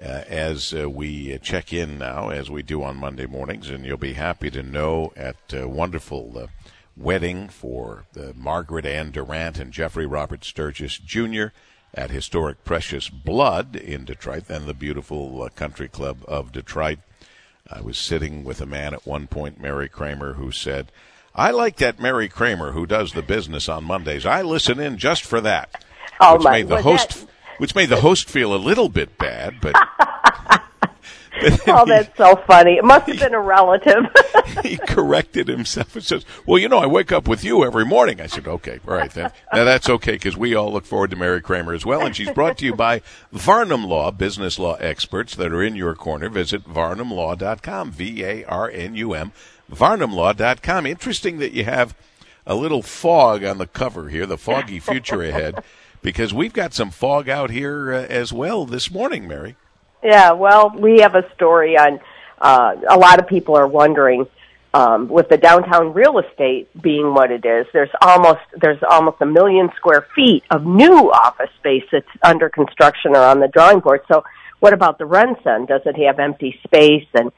as we check in now, as we do on Monday mornings. And you'll be happy to know at a wonderful wedding for Margaret Ann Durant and Jeffrey Robert Sturgis, Jr. at Historic Precious Blood in Detroit and the beautiful Country Club of Detroit. I was sitting with a man at one point, Mary Kramer, who said, "I like that Mary Kramer who does the business on Mondays. I listen in just for that." Oh, which made the host, which made the host feel a little bit bad, but oh, that's so funny. It must have been a relative. He corrected himself and says, "Well, you know, I wake up with you every morning." I said, "Okay, all right then." Now that's okay, because we all look forward to Mary Kramer as well. And she's brought to you by Varnum Law, business law experts that are in your corner. Visit VarnumLaw.com, VARNUM, VarnumLaw.com. Interesting that you have a little fog on the cover here, the foggy future ahead, because we've got some fog out here as well this morning, Mary. Yeah, well, we have a story on, a lot of people are wondering, with the downtown real estate being what it is, there's almost 1 million square feet of new office space that's under construction or on the drawing board. So what about the Ren-Sen? Does it have empty space, and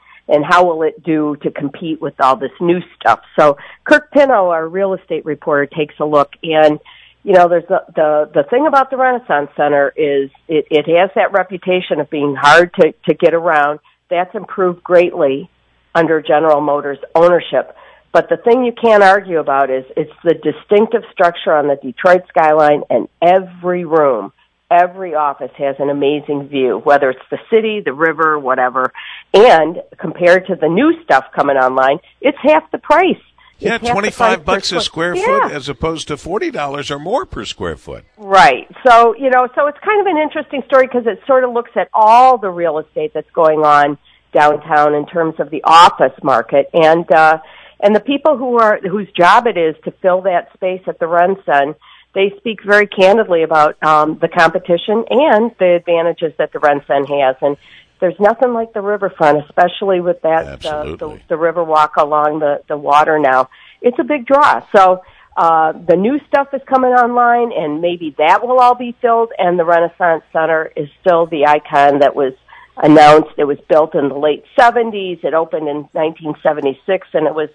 how will it do to compete with all this new stuff? So Kirk Pinnow, our real estate reporter, takes a look, and you know, there's the thing about the Renaissance Center is it has that reputation of being hard to get around. That's improved greatly under General Motors ownership. But the thing you can't argue about is it's the distinctive structure on the Detroit skyline, and every room, every office has an amazing view, whether it's the city, the river, whatever. And compared to the new stuff coming online, it's half the price. Yeah, $25 a square foot as opposed to $40 or more per square foot. Right. So, you know, so it's kind of an interesting story because it sort of looks at all the real estate that's going on downtown in terms of the office market, and the people whose job it is to fill that space at the Ren-Sen, they speak very candidly about the competition and the advantages that the Ren-Sen has. And there's nothing like the riverfront, especially with that the river walk along the water now. It's a big draw. So the new stuff is coming online, and maybe that will all be filled, and the Renaissance Center is still the icon that was announced. It was built in the late 70s. It opened in 1976, and it's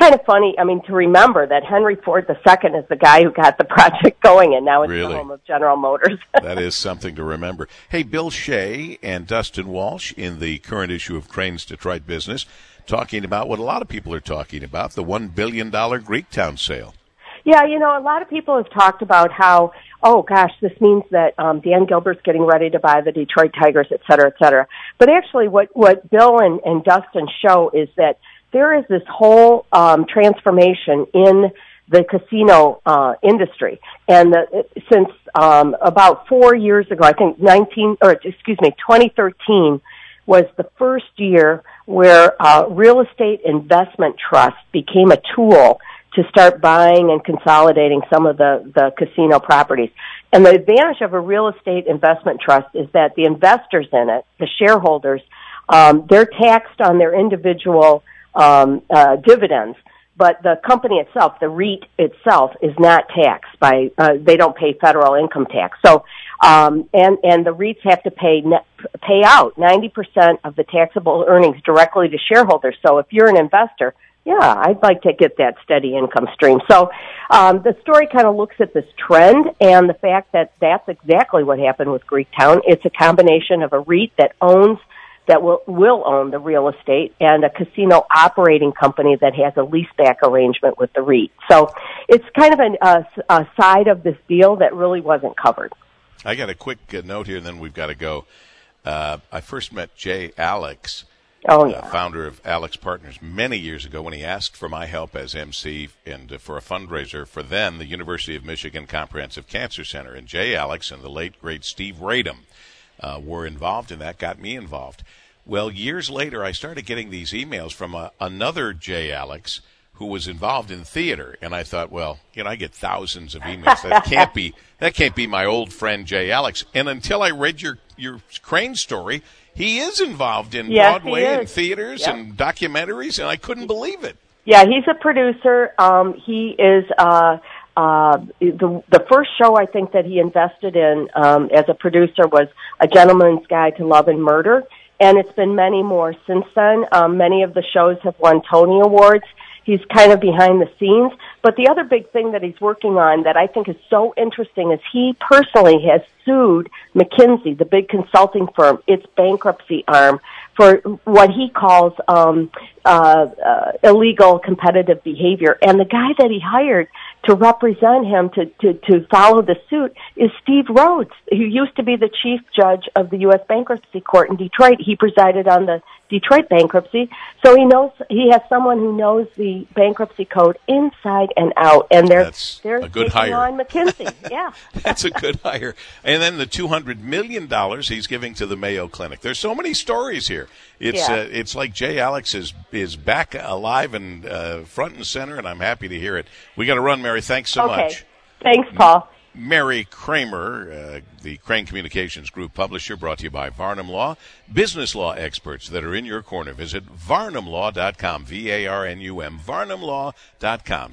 kind of funny, I mean, to remember that Henry Ford II is the guy who got the project going, and now it's the home of General Motors. That is something to remember. Hey, Bill Shea and Dustin Walsh in the current issue of Crain's Detroit Business talking about what a lot of people are talking about, the $1 billion Greektown sale. Yeah, you know, a lot of people have talked about how, oh, gosh, this means that Dan Gilbert's getting ready to buy the Detroit Tigers, et cetera, et cetera. But actually what Bill and Dustin show is that there is this whole transformation in the casino industry, and since about 4 years ago, I think 2013 was the first year where real estate investment trust became a tool to start buying and consolidating some of the casino properties. And the advantage of a real estate investment trust is that the investors in it, the shareholders, they're taxed on their individual dividends, but the company itself, the REIT itself, is not taxed by, they don't pay federal income tax. So, and the REITs have to pay out 90% of the taxable earnings directly to shareholders. So if you're an investor, yeah, I'd like to get that steady income stream. So, the story kind of looks at this trend and the fact that that's exactly what happened with Greektown. It's a combination of a REIT that will own the real estate and a casino operating company that has a leaseback arrangement with the REIT. So it's kind of a side of this deal that really wasn't covered. I got a quick note here, and then we've got to go. I first met Jay Alix, founder of AlixPartners, many years ago when he asked for my help as MC and for a fundraiser for them, the University of Michigan Comprehensive Cancer Center. And Jay Alix and the late, great Steve Radom were involved, and that got me involved. Well, years later, I started getting these emails from another Jay Alix who was involved in theater, and I thought, well, you know, I get thousands of emails. That can't be my old friend Jay Alix. And until I read your Crain story, he is involved in Broadway and theaters and documentaries, and I couldn't believe it. Yeah, he's a producer. He is The first show I think that he invested in as a producer was A Gentleman's Guide to Love and Murder, and it's been many more since then. Many of the shows have won Tony Awards. He's kind of behind the scenes. But the other big thing that he's working on that I think is so interesting is he personally has sued McKinsey, the big consulting firm, its bankruptcy arm, for what he calls illegal competitive behavior. And the guy that he hired to represent him to follow the suit is Steve Rhodes, who used to be the chief judge of the U.S. Bankruptcy Court in Detroit. He presided on the Detroit bankruptcy, so he has someone who knows the bankruptcy code inside and out, and they're a good hire on McKinsey. Yeah, that's a good hire. And then the $200 million he's giving to the Mayo Clinic. There's so many stories here. It's like Jay Alix is back alive and front and center, and I'm happy to hear it. We got to run, Mary. Thanks so much. Thanks, Paul. Mary Kramer, the Crain Communications Group publisher, brought to you by Varnum Law. Business law experts that are in your corner. Visit VarnumLaw.com, VARNUM, VarnumLaw.com.